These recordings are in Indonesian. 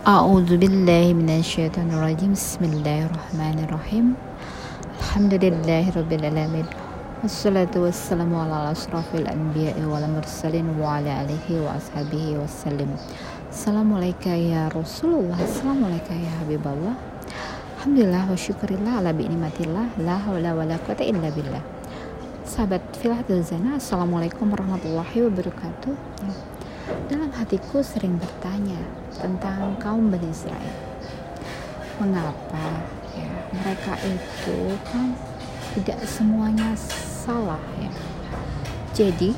A'udzubillahi minasyaitonirrajim. Bismillahirrahmanirrahim. Alhamdulillahirabbil alamin. Wassalatu wassalamu ala asyrafil anbiya'i wal mursalin wa ala alihi wa ashabihi wasallim. Assalamualaikum ya Rasulullah, assalamualaikum ya Habiballah. Alhamdulillah wa syukurillah ala bi'nimatillah, la haula wala quwwata illa billah. Sahabat filah Zana, assalamualaikum warahmatullahi wabarakatuh. Dalam hatiku sering bertanya tentang kaum Bani Israel. Mengapa ya, mereka itu kan tidak semuanya salah ya. Jadi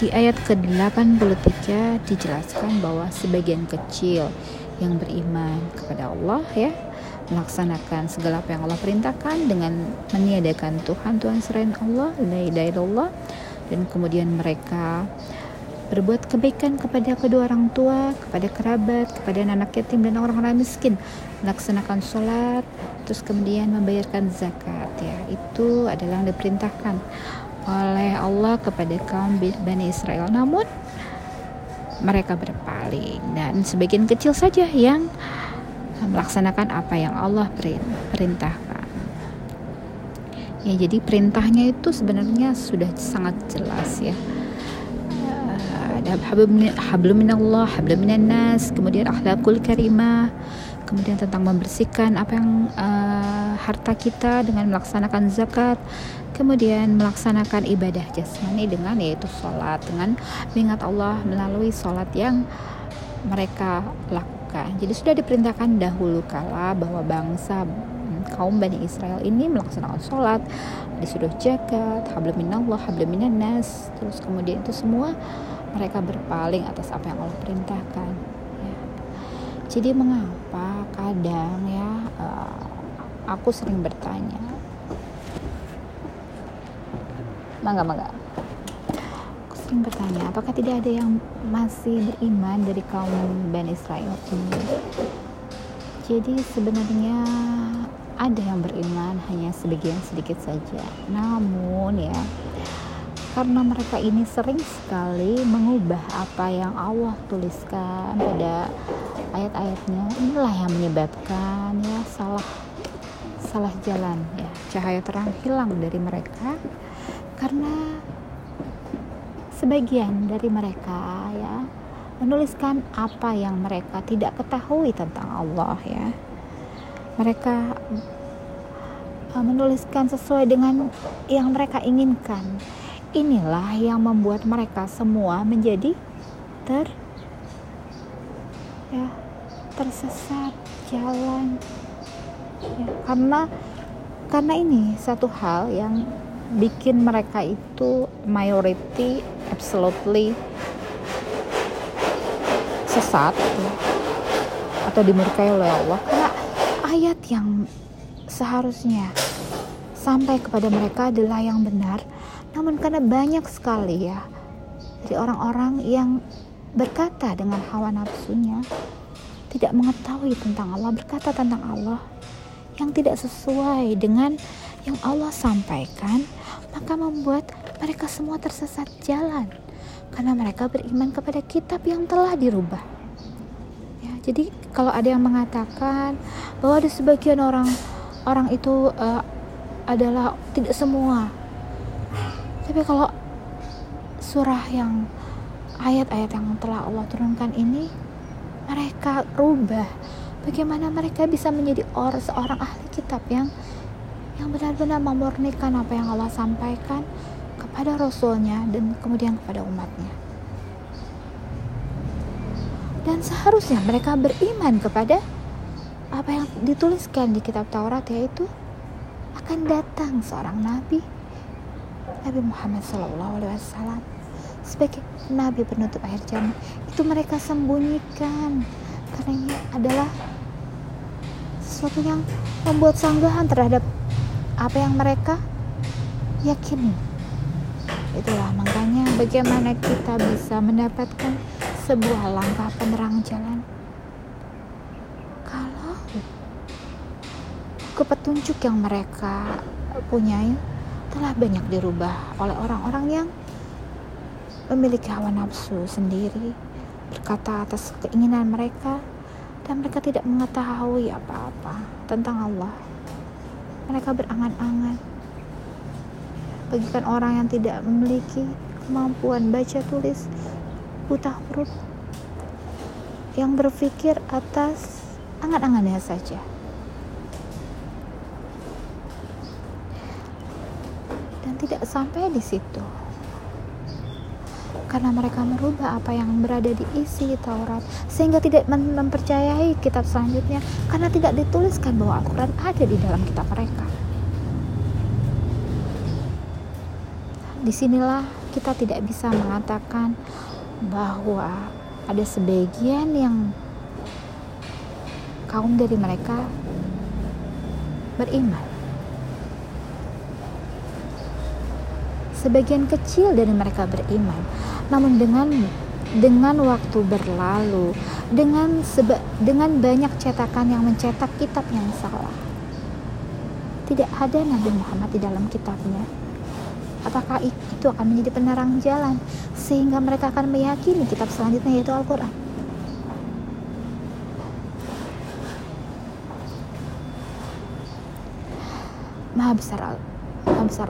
di ayat ke-83 dijelaskan bahwa sebagian kecil yang beriman kepada Allah ya, melaksanakan segala apa yang Allah perintahkan dengan meniadakan Tuhan selain Allah, la ilaha illallah, dan kemudian mereka berbuat kebaikan kepada kedua orang tua, kepada kerabat, kepada anak yatim dan orang-orang miskin, melaksanakan sholat, terus kemudian membayarkan zakat ya. Itu adalah yang diperintahkan oleh Allah kepada kaum Bani Israel. Namun mereka berpaling dan sebagian kecil saja yang melaksanakan apa yang Allah perintahkan. Ya, jadi perintahnya itu sebenarnya sudah sangat jelas ya. Hablum minallah, hablum minannas, kemudian akhlakul karimah, kemudian tentang membersihkan apa yang harta kita dengan melaksanakan zakat, kemudian melaksanakan ibadah jasmani dengan yaitu sholat, dengan mengingat Allah melalui sholat yang mereka lakukan. Jadi sudah diperintahkan dahulu kala bahwa bangsa kaum Bani Israel ini melaksanakan sholat, disuruh zakat, hablum minallah, hablum minannas, terus kemudian itu semua mereka berpaling atas apa yang Allah perintahkan ya. Jadi mengapa kadang ya aku sering bertanya, aku sering bertanya, apakah tidak ada yang masih beriman dari kaum Bani Israel ini? Jadi sebenarnya ada yang beriman, hanya sebagian sedikit saja. Namun ya, karena mereka ini sering sekali mengubah apa yang Allah tuliskan pada ayat-ayatnya, inilah yang menyebabkan ya salah jalan ya, cahaya terang hilang dari mereka. Karena sebagian dari mereka ya menuliskan apa yang mereka tidak ketahui tentang Allah ya. Mereka menuliskan sesuai dengan yang mereka inginkan. Inilah yang membuat mereka semua menjadi tersesat jalan ya, karena ini satu hal yang bikin mereka itu majority absolutely sesat ya, atau dimurkai oleh Allah, karena ayat yang seharusnya sampai kepada mereka adalah yang benar. Namun karena banyak sekali ya dari orang-orang yang berkata dengan hawa nafsunya, tidak mengetahui tentang Allah, berkata tentang Allah yang tidak sesuai dengan yang Allah sampaikan, maka membuat mereka semua tersesat jalan karena mereka beriman kepada kitab yang telah dirubah ya. Jadi kalau ada yang mengatakan bahwa ada sebagian orang itu adalah tidak semua, tapi kalau surah yang ayat-ayat yang telah Allah turunkan ini mereka rubah, bagaimana mereka bisa menjadi seorang ahli kitab yang benar-benar memurnikan apa yang Allah sampaikan kepada Rasulnya dan kemudian kepada umatnya. Dan seharusnya mereka beriman kepada apa yang dituliskan di kitab Taurat, yaitu akan datang seorang Nabi Muhammad SAW sebagai Nabi penutup akhir zaman. Itu mereka sembunyikan karena ini adalah sesuatu yang membuat sanggahan terhadap apa yang mereka yakini. Itulah makanya bagaimana kita bisa mendapatkan sebuah langkah penerang jalan kalau kepetunjuk yang mereka punyai telah banyak dirubah oleh orang-orang yang memiliki hawa nafsu sendiri, berkata atas keinginan mereka, dan mereka tidak mengetahui apa-apa tentang Allah. Mereka berangan-angan. Bagikan orang yang tidak memiliki kemampuan baca tulis, buta huruf, yang berpikir atas angan-angannya saja. Dan tidak sampai di situ, karena mereka merubah apa yang berada di isi Taurat, sehingga tidak mempercayai kitab selanjutnya, karena tidak dituliskan bahwa Al-Quran ada di dalam kitab mereka. Disinilah kita tidak bisa mengatakan bahwa ada sebagian yang kaum dari mereka beriman. Sebagian kecil dari mereka beriman, namun dengan waktu berlalu, dengan banyak cetakan yang mencetak kitab yang salah, tidak ada Nabi Muhammad di dalam kitabnya. Apakah itu akan menjadi penerang jalan sehingga mereka akan meyakini kitab selanjutnya, yaitu Al-Quran? Maha besar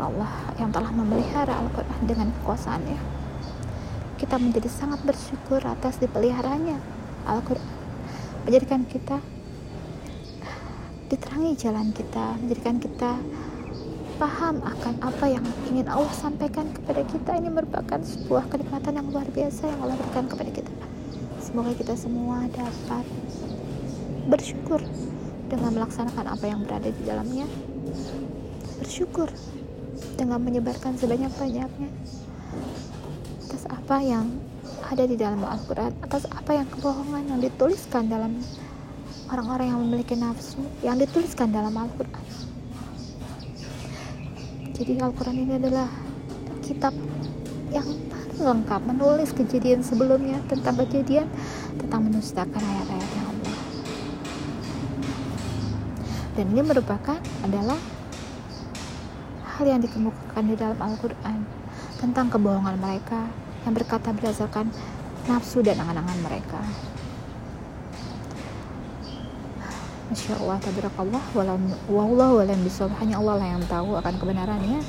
Allah yang telah memelihara Al-Quran dengan kekuasaannya. Kita menjadi sangat bersyukur atas dipeliharanya Al-Quran, menjadikan kita diterangi jalan kita, menjadikan kita paham akan apa yang ingin Allah sampaikan kepada kita. Ini merupakan sebuah kenikmatan yang luar biasa yang Allah berikan kepada kita. Semoga kita semua dapat bersyukur dengan melaksanakan apa yang berada di dalamnya, bersyukur dengan menyebarkan sebanyak-banyaknya atas apa yang ada di dalam Al-Quran, atas apa yang kebohongan yang dituliskan dalam orang-orang yang memiliki nafsu, yang dituliskan dalam Al-Quran. Jadi Al-Quran ini adalah kitab yang paling lengkap, menulis kejadian sebelumnya, tentang kejadian, tentang mendustakan ayat-ayatnya Allah. Dan ini merupakan adalah hal yang dikemukakan di dalam Al-Quran tentang kebohongan mereka yang berkata berdasarkan nafsu dan angan-angan mereka. Masya Allah, tabarakallah, wallahu a'lam bishawab. Hanya Allah lah yang tahu akan kebenarannya.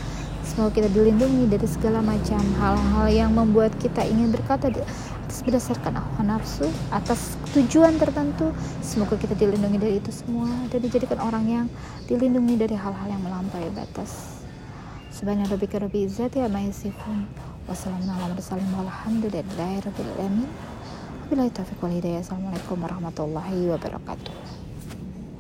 Semoga kita dilindungi dari segala macam hal-hal yang membuat kita ingin berkata atas berdasarkan hawa nafsu, atas tujuan tertentu. Semoga kita dilindungi dari itu semua dan dijadikan orang yang dilindungi dari hal-hal yang melampaui batas. Subhana rabbika rabbil izzati amma yasifun. Wassalamualaikum warahmatullahi wabarakatuh.